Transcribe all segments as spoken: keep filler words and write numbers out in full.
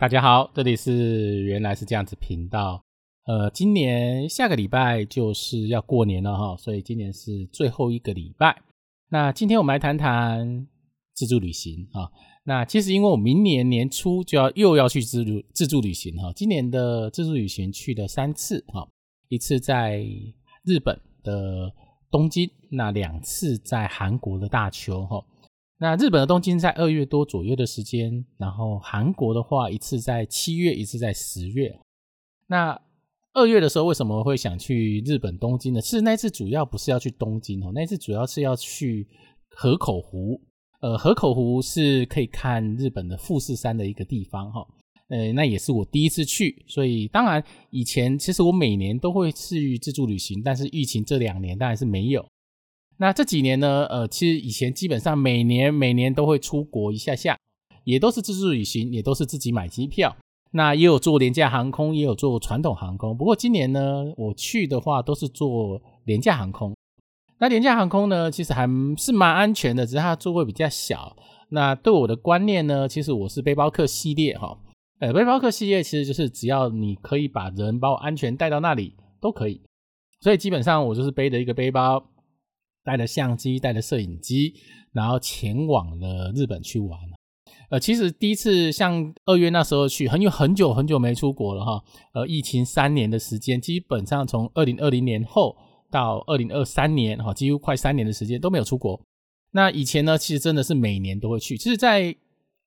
大家好，这里是原来是这样子频道。呃，今年下个礼拜就是要过年了哈，所以今年是最后一个礼拜。那今天我们来谈谈自助旅行啊。那其实因为我明年年初就要又要去自助自助旅行哈，今年的自助旅行去了三次哈，一次在日本的东京，那两次在韩国的大邱哈。那日本的东京在二月多左右的时间，然后韩国的话一次在七月，一次在十月。那二月的时候为什么会想去日本东京呢？是那次主要不是要去东京，那次主要是要去河口湖。呃，河口湖是可以看日本的富士山的一个地方，呃，那也是我第一次去，所以当然以前其实我每年都会去自助旅行，但是疫情这两年当然是没有。那这几年呢，呃，其实以前基本上每年每年都会出国一下下，也都是自助旅行，也都是自己买机票。那也有做廉价航空，也有做传统航空。不过今年呢，我去的话都是做廉价航空。那廉价航空呢，其实还是蛮安全的，只是它座位比较小。那对我的观念呢，其实我是背包客系列哈，呃，背包客系列其实就是只要你可以把人包安全带到那里都可以。所以基本上我就是背着一个背包，带了相机，带了摄影机，然后前往了日本去玩。呃，其实第一次像二月那时候去，很有很久很久没出国了哈。呃，疫情三年的时间，基本上从二零二零年后到二零二三年哈，几乎快三年的时间都没有出国。那以前呢，其实真的是每年都会去。其实，在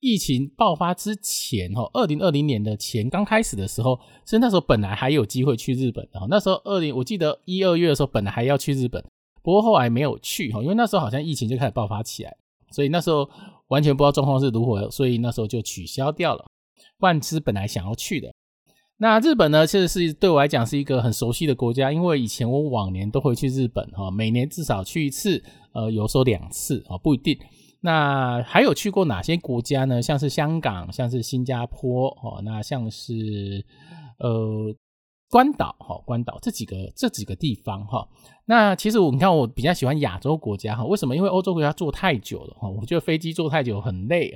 疫情爆发之前哈，二零二零年的前刚开始的时候，其实那时候本来还有机会去日本的。那时候二零我记得一二月的时候，本来还要去日本。不过后来没有去，因为那时候好像疫情就开始爆发起来，所以那时候完全不知道状况是如何，所以那时候就取消掉了，不然是本来想要去的。那日本呢，其实是对我来讲是一个很熟悉的国家，因为以前我往年都会去日本，每年至少去一次，呃，有时候两次，不一定。那还有去过哪些国家呢？像是香港，像是新加坡，那像是呃。关岛齁关岛这几个这几个地方齁。那其实我你看我比较喜欢亚洲国家齁，为什么？因为欧洲国家坐太久了齁，我觉得飞机坐太久很累。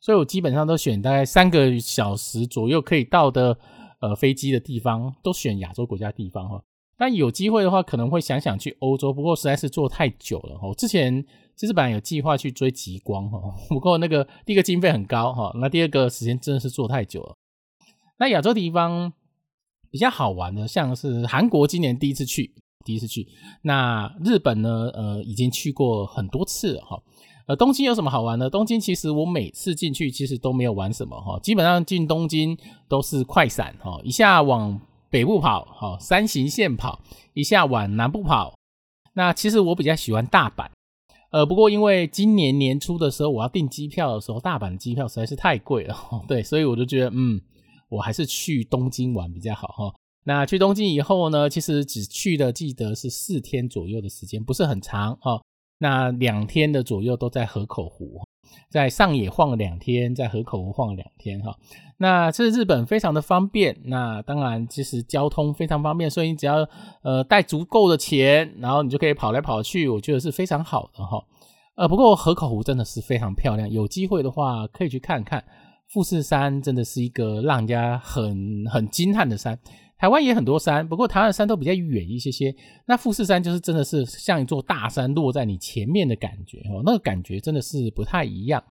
所以我基本上都选大概三个小时左右可以到的呃飞机的地方，都选亚洲国家的地方齁。但有机会的话可能会想想去欧洲，不过实在是坐太久了齁。我之前其实本来有计划去追极光齁，不过那个第一个经费很高齁，那第二个时间真的是坐太久了。那亚洲地方比较好玩的，像是韩国今年第一次去，第一次去。那日本呢，呃，已经去过很多次了哈。呃，东京有什么好玩呢？东京其实我每次进去其实都没有玩什么哈，基本上进东京都是快闪哈，一下往北部跑哈，山形县跑，一下往南部跑。那其实我比较喜欢大阪，呃，不过因为今年年初的时候我要订机票的时候，大阪机票实在是太贵了，对，所以我就觉得嗯。我还是去东京玩比较好哈。那去东京以后呢，其实只去了记得是四天左右的时间，不是很长哈。那两天的左右都在河口湖，在上野晃了两天，在河口湖晃了两天哈。那这日本非常的方便，那当然其实交通非常方便，所以你只要呃带足够的钱，然后你就可以跑来跑去，我觉得是非常好的哈。呃，不过河口湖真的是非常漂亮，有机会的话可以去看看。富士山真的是一个让人家很很惊叹的山，台湾也很多山，不过台湾的山都比较远一些些。那富士山就是真的是像一座大山落在你前面的感觉，那个感觉真的是不太一样。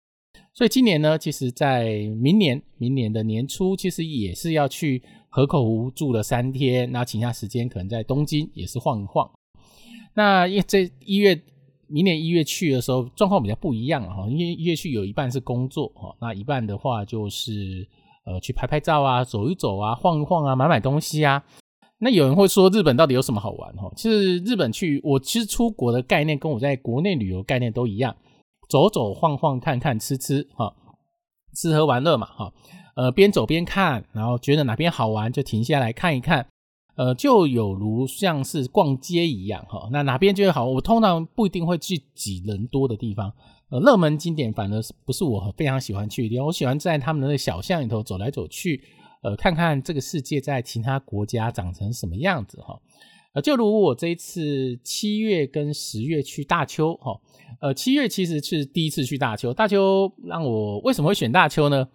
所以今年呢，其实在明年明年的年初，其实也是要去河口湖住了三天，然后其他时间可能在东京也是晃一晃。那这一月。明年一月去的时候状况比较不一样哈，因为一月去有一半是工作哈，那一半的话就是呃去拍拍照啊，走一走啊，晃一晃啊，买买东西啊。那有人会说日本到底有什么好玩哈？其实日本去，我其实出国的概念跟我在国内旅游概念都一样，走走晃晃，看看吃吃哈，吃喝玩乐嘛哈，呃边走边看，然后觉得哪边好玩就停下来看一看。呃，就有如像是逛街一样哈，那哪边觉得好？我通常不一定会去挤人多的地方，呃，热门景点反而不是我非常喜欢去的地方。我喜欢在他们的小巷里头走来走去，呃，看看这个世界在其他国家长成什么样子哈。呃，就如我这一次七月跟十月去大邱哈，呃，七月其实是第一次去大邱，大邱让我为什么会选大邱呢？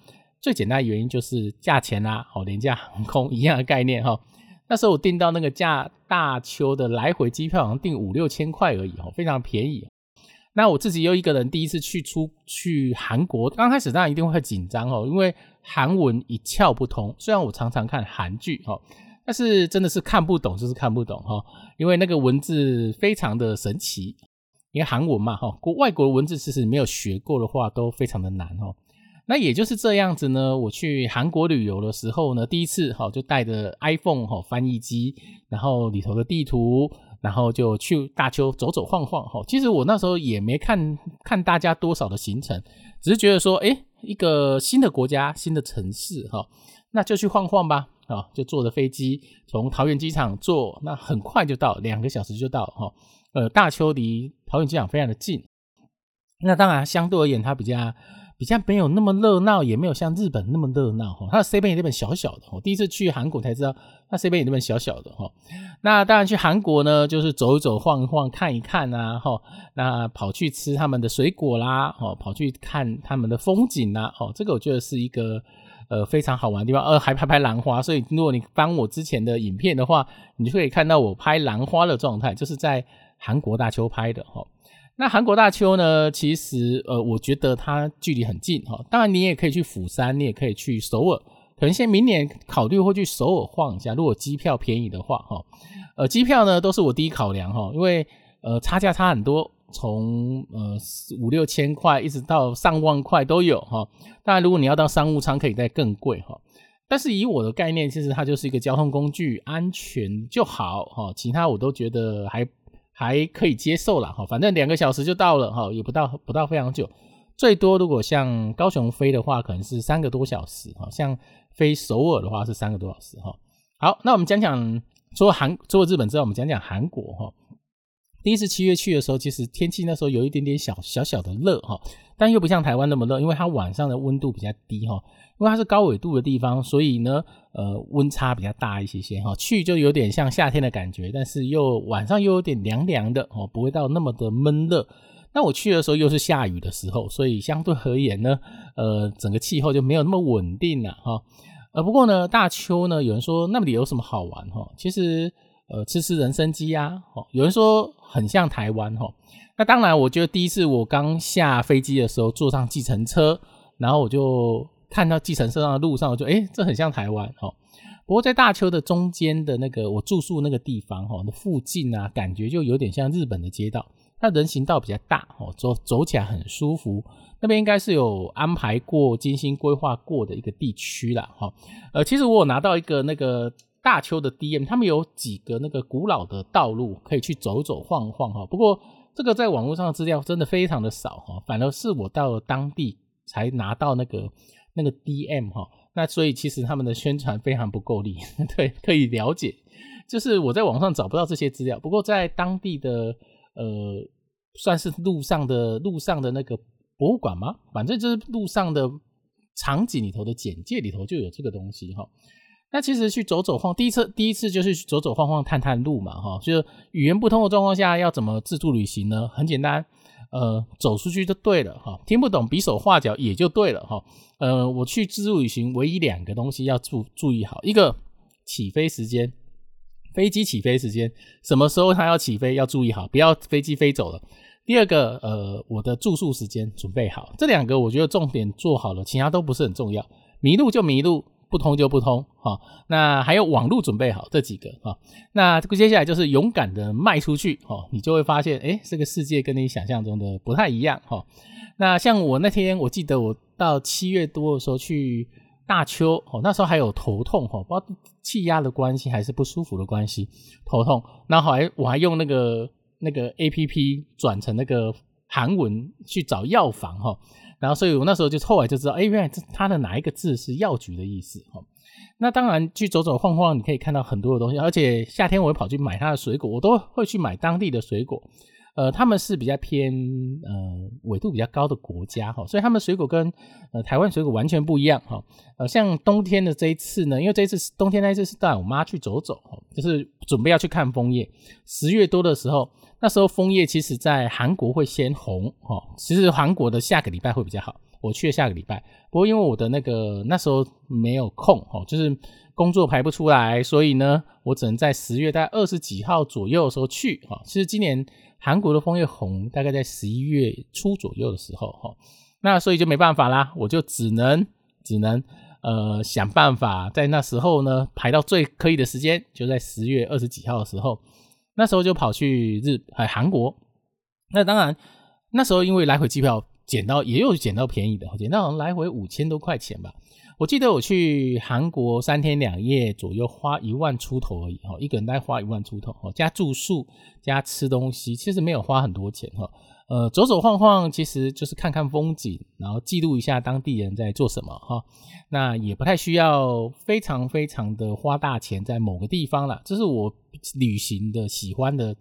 最简单的原因就是价钱啊，哦，廉价航空一样的概念哦。那时候我订到那个价大邱的来回机票好像订五六千块而已哦，非常便宜。那我自己又一个人第一次去出去韩国，刚开始当然一定会紧张哦，因为韩文一窍不通，虽然我常常看韩剧哦，但是真的是看不懂就是看不懂哦，因为那个文字非常的神奇，因为韩文嘛哦，外国的文字其实没有学过的话都非常的难哦。那也就是这样子呢，我去韩国旅游的时候呢，第一次哦就带着 iPhone 哦翻译机，然后里头的地图，然后就去大邱走走晃晃哦。其实我那时候也没看看大家多少的行程，只是觉得说，诶，一个新的国家、新的城市哦，那就去晃晃吧哦，就坐着飞机从桃园机场坐，那很快就到，两个小时就到哦。呃，大邱离桃园机场非常的近，那当然相对而言它比较。比较没有那么热闹，也没有像日本那么热闹齁。它的 七十一 小小的齁，第一次去韩国才知道它 七十一 小小的齁。那当然去韩国呢，就是走一走晃一晃看一看啊齁。那跑去吃他们的水果啦齁，跑去看他们的风景啦齁。这个我觉得是一个呃非常好玩的地方，呃还拍拍兰花，所以如果你翻我之前的影片的话，你就可以看到我拍兰花的状态，就是在韩国大邱拍的齁。那韩国大邱呢，其实呃我觉得它距离很近齁、哦、当然你也可以去釜山，你也可以去首尔，可能现在明年考虑会去首尔晃一下，如果机票便宜的话齁、哦、呃机票呢都是我第一考量齁、哦、因为呃差价差很多，从呃五六千块一直到上万块都有齁、哦、当然如果你要到商务舱可以再更贵齁、哦、但是以我的概念，其实它就是一个交通工具，安全就好齁、哦、其他我都觉得还还可以接受啦，反正两个小时就到了，也不到不到非常久，最多如果像高雄飞的话可能是三个多小时，像飞首尔的话是三个多小时。好，那我们讲讲除了韩除了日本之外，我们讲讲韩国。第一次七月去的时候，其实天气那时候有一点点小小小的热，但又不像台湾那么热，因为它晚上的温度比较低，因为它是高纬度的地方，所以呢呃，温差比较大一些些齁，去就有点像夏天的感觉，但是又晚上又有点凉凉的齁，不会到那么的闷热。那我去的时候又是下雨的时候，所以相对而言呢，呃，整个气候就没有那么稳定啦齁。呃，不过呢，大邱呢，有人说那里有什么好玩齁？其实呃，吃吃人参鸡啊齁，有人说很像台湾齁。那当然，我觉得第一次我刚下飞机的时候，坐上计程车，然后我就。看到计程车上的路上，我就诶，这很像台湾齁、哦。不过在大邱的中间的那个我住宿那个地方齁、哦、附近啊，感觉就有点像日本的街道，它人行道比较大齁、哦、走走起来很舒服。那边应该是有安排过、精心规划过的一个地区啦齁、哦。呃，其实我有拿到一个那个大邱的 D M， 他们有几个那个古老的道路可以去走走晃晃齁、哦。不过这个在网络上的资料真的非常的少齁、哦，反而是我到当地才拿到那个。那个 D M 齁，那所以其实他们的宣传非常不够力，对，可以了解。就是我在网上找不到这些资料，不过在当地的呃，算是路上的路上的那个博物馆吗？反正就是路上的场景里头的简介里头就有这个东西齁。那其实去走走晃，第一次第一次就是去走走晃晃探探路嘛齁，就是语言不通的状况下要怎么自助旅行呢？很简单。呃，走出去就对了齁，听不懂比手画脚也就对了齁。呃，我去自助旅行唯一两个东西要注注意好，一个起飞时间，飞机起飞时间，什么时候它要起飞要注意好，不要飞机飞走了。第二个，呃，我的住宿时间准备好，这两个我觉得重点做好了，其他都不是很重要，迷路就迷路。不通就不通齁、哦、那还有网路准备好，这几个齁、哦、那接下来就是勇敢的迈出去齁、哦、你就会发现诶，这个世界跟你想象中的不太一样齁、哦、那像我那天我记得我到七月多的时候去大邱齁、哦、那时候还有头痛齁、哦、不知道气压的关系还是不舒服的关系头痛，然后还我还用那个那个 A P P 转成那个韩文去找药房齁、哦，然后所以我那时候就后来就知道诶，原来它的哪一个字是药局的意思齁。那当然去走走晃晃你可以看到很多的东西，而且夏天我会跑去买它的水果，我都会去买当地的水果。呃他们是比较偏呃纬度比较高的国家齁，所以他们水果跟呃台湾水果完全不一样齁。呃像冬天的这一次呢，因为这一次冬天那一次是带我妈去走走齁，就是准备要去看枫叶。十月多的时候，那时候枫叶其实在韩国会先红齁，其实韩国的下个礼拜会比较好。我去了下个礼拜，不过因为我的那个那时候没有空哦，就是工作排不出来，所以呢我只能在十月大概二十几号左右的时候去哦。其实今年韩国的枫叶红大概在十一月初左右的时候哦，那所以就没办法啦，我就只能只能呃想办法在那时候呢排到最可以的时间，就在十月二十几号的时候，那时候就跑去日呃韩国。那当然那时候因为来回机票捡到也有捡到便宜的，捡到好像来回五千多块钱吧。我记得我去韩国三天两夜左右花一万出头而已，一个人大概花一万出头，加住宿加吃东西，其实没有花很多钱。呃，走走晃晃其实就是看看风景，然后记录一下当地人在做什么哈。那也不太需要非常非常的花大钱在某个地方啦，这是我旅行的喜欢的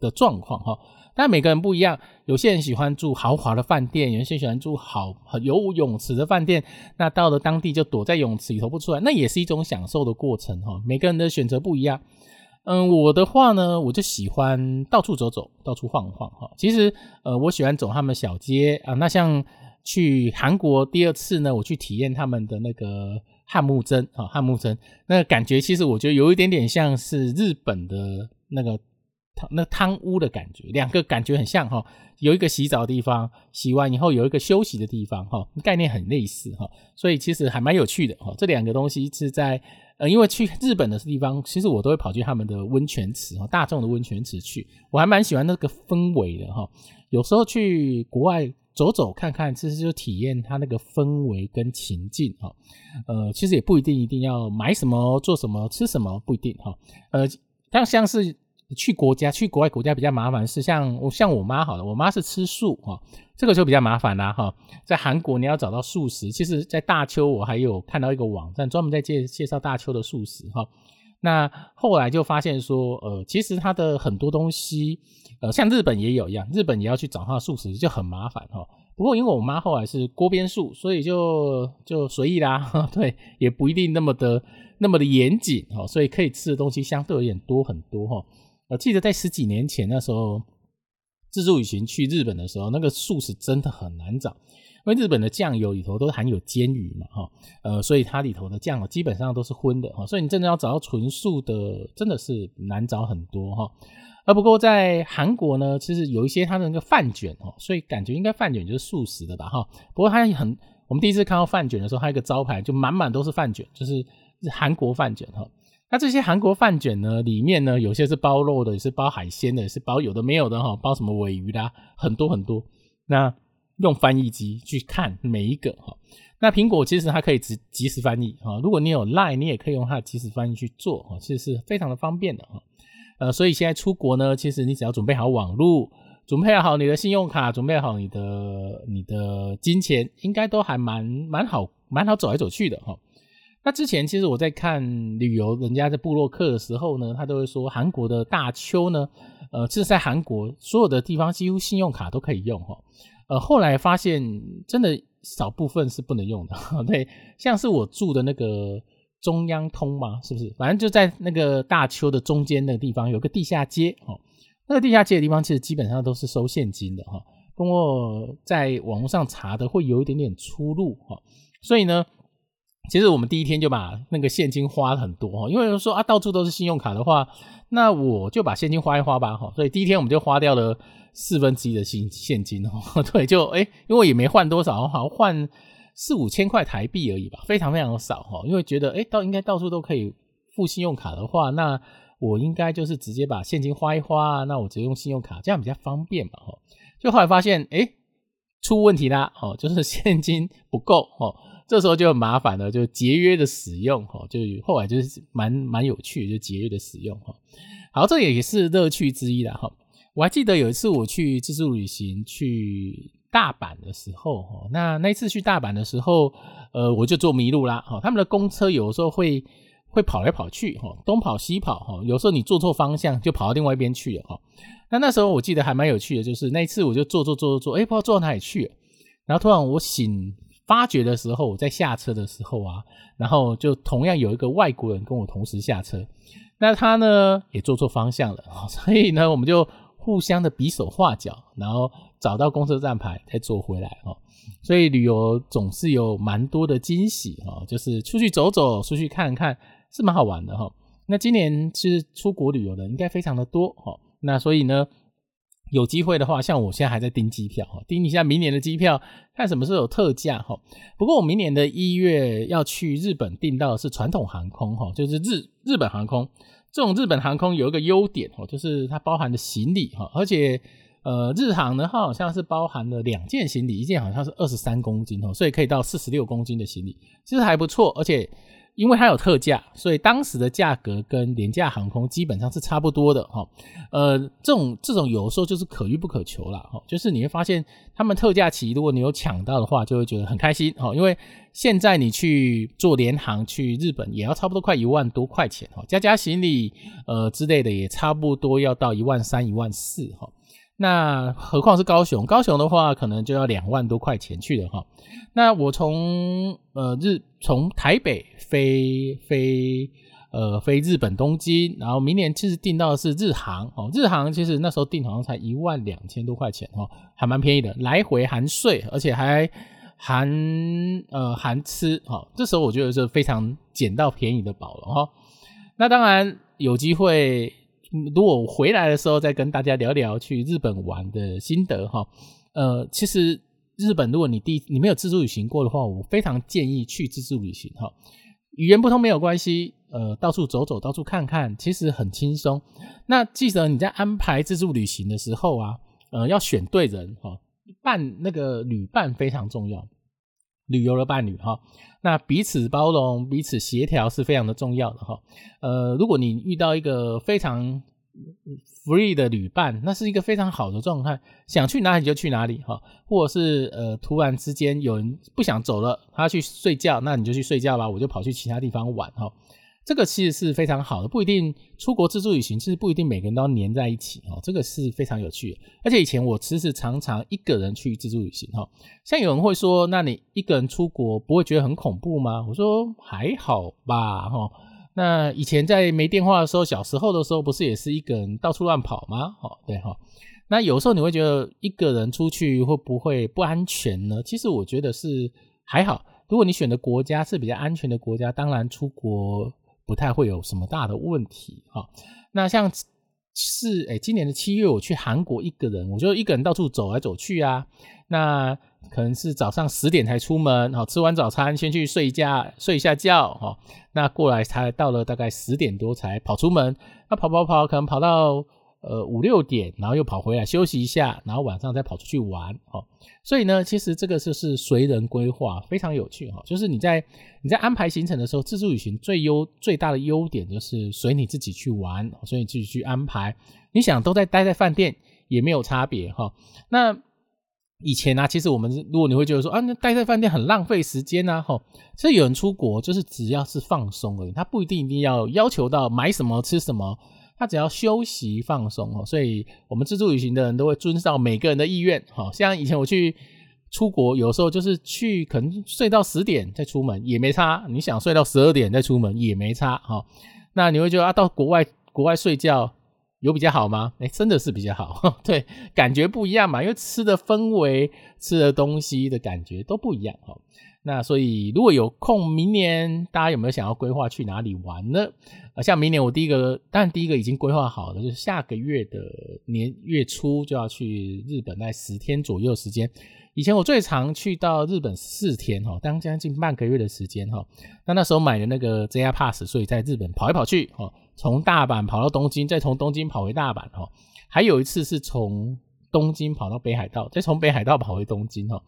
的状况哈。但每个人不一样，有些人喜欢住豪华的饭店，有些人喜欢住好有泳池的饭店，那到了当地就躲在泳池里头不出来，那也是一种享受的过程哈。每个人的选择不一样。嗯，我的话呢，我就喜欢到处走走，到处晃晃哈。其实，呃，我喜欢走他们小街啊。那像去韩国第二次呢，我去体验他们的那个汉木蒸啊，汉木蒸那个感觉，其实我觉得有一点点像是日本的那个那汤屋的感觉，两个感觉很像哈。有一个洗澡的地方，洗完以后有一个休息的地方哈，概念很类似哈，所以其实还蛮有趣的哈。这两个东西是在。呃，因为去日本的地方，其实我都会跑去他们的温泉池，大众的温泉池去，我还蛮喜欢那个氛围的哈。有时候去国外走走看看，其实就体验它那个氛围跟情境哈。呃，其实也不一定一定要买什么、做什么、吃什么，不一定哈。呃，像像是去国家、去国外国家比较麻烦，是像像我妈好了，我妈是吃素哈，这个就比较麻烦啦哈。在韩国你要找到素食，其实在大邱我还有看到一个网站专门在介介绍大邱的素食哈。那后来就发现说，呃，其实它的很多东西，呃，像日本也有一样，日本也要去找它的素食就很麻烦哈。不过因为我妈后来是锅边素，所以就就随意啦，对，也不一定那么的那么的严谨哈，所以可以吃的东西相对有点多很多哈。我记得在十几年前那时候。自助旅行去日本的时候，那个素食真的很难找，因为日本的酱油里头都含有煎鱼嘛，哈，呃，所以它里头的酱油基本上都是荤的，哈，所以你真的要找到纯素的，真的是难找很多，哈。而不过在韩国呢，其实有一些它的那个饭卷，哈，所以感觉应该饭卷就是素食的吧，哈。不过它很，我们第一次看到饭卷的时候，它有一个招牌就满满都是饭卷，就是韩国饭卷，哈。那这些韩国饭卷呢，里面呢有些是包肉的，也是包海鲜的，也是包有的没有的哈，包什么鲔鱼啦，很多很多。那用翻译机去看每一个哈。那苹果其实它可以即时翻译哈，如果你有 LINE， 你也可以用它的即时翻译去做哈，其实是非常的方便的哈。呃，所以现在出国呢，其实你只要准备好网路，准备好你的信用卡，准备好你的你的金钱，应该都还蛮蛮好蛮好走来走去的哈。那之前其实我在看旅游人家在部落客的时候呢，他都会说韩国的大邱呢，呃，这是在韩国所有的地方几乎信用卡都可以用哈、哦，呃，后来发现真的少部分是不能用的，对，像是我住的那个中央通嘛，是不是？反正就在那个大邱的中间那个地方有个地下街哈、哦，那个地下街的地方其实基本上都是收现金的哈、哦，跟我在网络上查的会有一点点出入哈、哦，所以呢。其实我们第一天就把那个现金花了很多，因为说啊到处都是信用卡的话，那我就把现金花一花吧，所以第一天我们就花掉了四分之一的现金，对，就诶因为也没换多少，好像换四五千块台币而已吧，非常非常少，因为觉得诶到应该到处都可以付信用卡的话，那我应该就是直接把现金花一花，那我直接用信用卡，这样比较方便嘛，就后来发现诶出问题啦，就是现金不够，这时候就很麻烦了，就节约的使用哈，就后来就是蛮蛮有趣的，就节约的使用哈。好，这也是乐趣之一啦哈。我还记得有一次我去自助旅行去大阪的时候哈，那那一次去大阪的时候，呃，我就坐迷路啦哈。他们的公车有时候会会跑来跑去哈，东跑西跑哈，有时候你坐错方向就跑到另外一边去了哈。那那时候我记得还蛮有趣的，就是那一次我就坐坐坐坐，哎，不知道坐到哪里去了，然后突然我醒。发觉的时候，我在下车的时候啊，然后就同样有一个外国人跟我同时下车，那他呢也坐错方向了，所以呢我们就互相的比手画脚，然后找到公车站牌再坐回来哦。所以旅游总是有蛮多的惊喜哦，就是出去走走，出去看看，是蛮好玩的哦。那今年是出国旅游的应该非常的多哦，那所以呢有机会的话，像我现在还在订机票，订一下明年的机票，看什么时候有特价。不过我明年的一月要去日本订到的是传统航空，就是日日本航空。这种日本航空有一个优点，就是它包含的行李，而且呃，日航呢好像是包含了两件行李，一件好像是二十三公斤，所以可以到四十六公斤的行李，其实还不错。而且因为它有特价，所以当时的价格跟廉价航空基本上是差不多的、哦、呃，这种这种有时候就是可遇不可求啦、哦、就是你会发现他们特价期如果你有抢到的话就会觉得很开心、哦、因为现在你去坐联航去日本也要差不多快一万多块钱、哦、加加行李呃之类的也差不多要到一万三一万四、哦，那何况是高雄，高雄的话可能就要两万多块钱去了哈。那我从呃日从台北飞飞呃飞日本东京，然后明年其实订到的是日航哦，日航其实那时候订好像才一万两千多块钱哦，还蛮便宜的，来回含税，而且还含呃含吃哦，这时候我觉得是非常捡到便宜的宝了哈、哦。那当然有机会。如果我回来的时候再跟大家聊聊去日本玩的心得哈，呃，其实日本如果你第你没有自助旅行过的话，我非常建议去自助旅行哈。语言不通没有关系，呃，到处走走，到处看看，其实很轻松。那记得你在安排自助旅行的时候啊，呃，要选对人哈，伴那个旅伴非常重要。旅游的伴侣哈，那彼此包容、彼此协调是非常的重要的哈。呃，如果你遇到一个非常 free 的旅伴，那是一个非常好的状态，想去哪里就去哪里哈。或者是呃，突然之间有人不想走了，他去睡觉，那你就去睡觉吧，我就跑去其他地方玩哈。这个其实是非常好的，不一定出国自助旅行，其实不一定每个人都要黏在一起哦，这个是非常有趣的。而且以前我其实常常一个人去自助旅行哈、哦，像有人会说，那你一个人出国不会觉得很恐怖吗？我说还好吧哈、哦。那以前在没电话的时候，小时候的时候不是也是一个人到处乱跑吗？哦，对哈、哦。那有时候你会觉得一个人出去会不会不安全呢？其实我觉得是还好，如果你选的国家是比较安全的国家，当然出国不太会有什么大的问题哈、哦。那像是诶今年的七月我去韩国一个人，我就一个人到处走来走去啊。那可能是早上十点才出门，好、哦、吃完早餐先去睡一下睡一下觉哦。那过来才到了大概十点多才跑出门，那跑跑跑可能跑到呃五六点，然后又跑回来休息一下，然后晚上再跑出去玩哦。所以呢，其实这个就是随人规划，非常有趣哦。就是你在你在安排行程的时候，自助旅行最优最大的优点就是随你自己去玩，所以你自己去安排。你想都在待在饭店也没有差别哈、哦。那以前啊，其实我们如果你会觉得说啊，那待在饭店很浪费时间啊，吼，所以有人出国就是只要是放松而已，他不一定一定要要求到买什么吃什么。他只要休息放松哦，所以我们自助旅行的人都会遵照每个人的意愿。好像以前我去出国，有时候就是去可能睡到十点再出门也没差，你想睡到十二点再出门也没差哈。那你会觉得啊，到国外国外睡觉有比较好吗？哎，真的是比较好，对，感觉不一样嘛，因为吃的氛围、吃的东西的感觉都不一样哈。那所以如果有空，明年大家有没有想要规划去哪里玩呢？像明年我第一个当然第一个已经规划好了，就是下个月的年月初就要去日本，大概十天左右的时间。以前我最常去到日本四天齁，当将近半个月的时间齁。那那时候买的那个 J R Pass， 所以在日本跑来跑去齁，从大阪跑到东京，再从东京跑回大阪齁。还有一次是从东京跑到北海道，再从北海道跑回东京齁。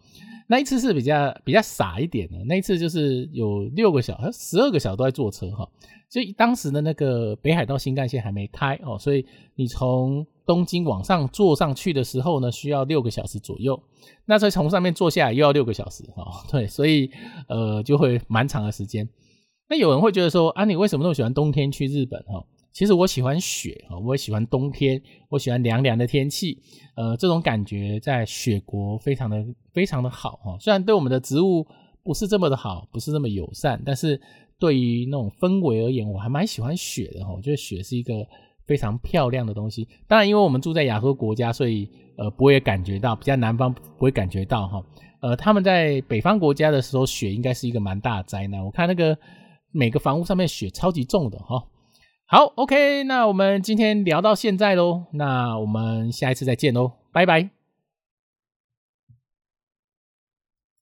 那一次是比较比较傻一点的，那一次就是有六个小时、十二个小时都在坐车哈，所以当时的那个北海道新干线还没开哦，所以你从东京往上坐上去的时候呢，需要六个小时左右，那所以从上面坐下来又要六个小时哈、哦，对，所以呃就会蛮长的时间。那有人会觉得说啊，你为什么那么喜欢冬天去日本哈？其实我喜欢雪，我喜欢冬天，我喜欢凉凉的天气，呃，这种感觉在雪国非常的非常的好，虽然对我们的植物不是这么的好，不是这么友善，但是对于那种氛围而言，我还蛮喜欢雪的，我觉得雪是一个非常漂亮的东西。当然因为我们住在亚洲国家，所以呃不会感觉到，比较南方不会感觉到齁。呃他们在北方国家的时候，雪应该是一个蛮大的灾难，我看那个每个房屋上面雪超级重的齁。好 OK， 那我们今天聊到现在咯，那我们下一次再见咯，拜拜。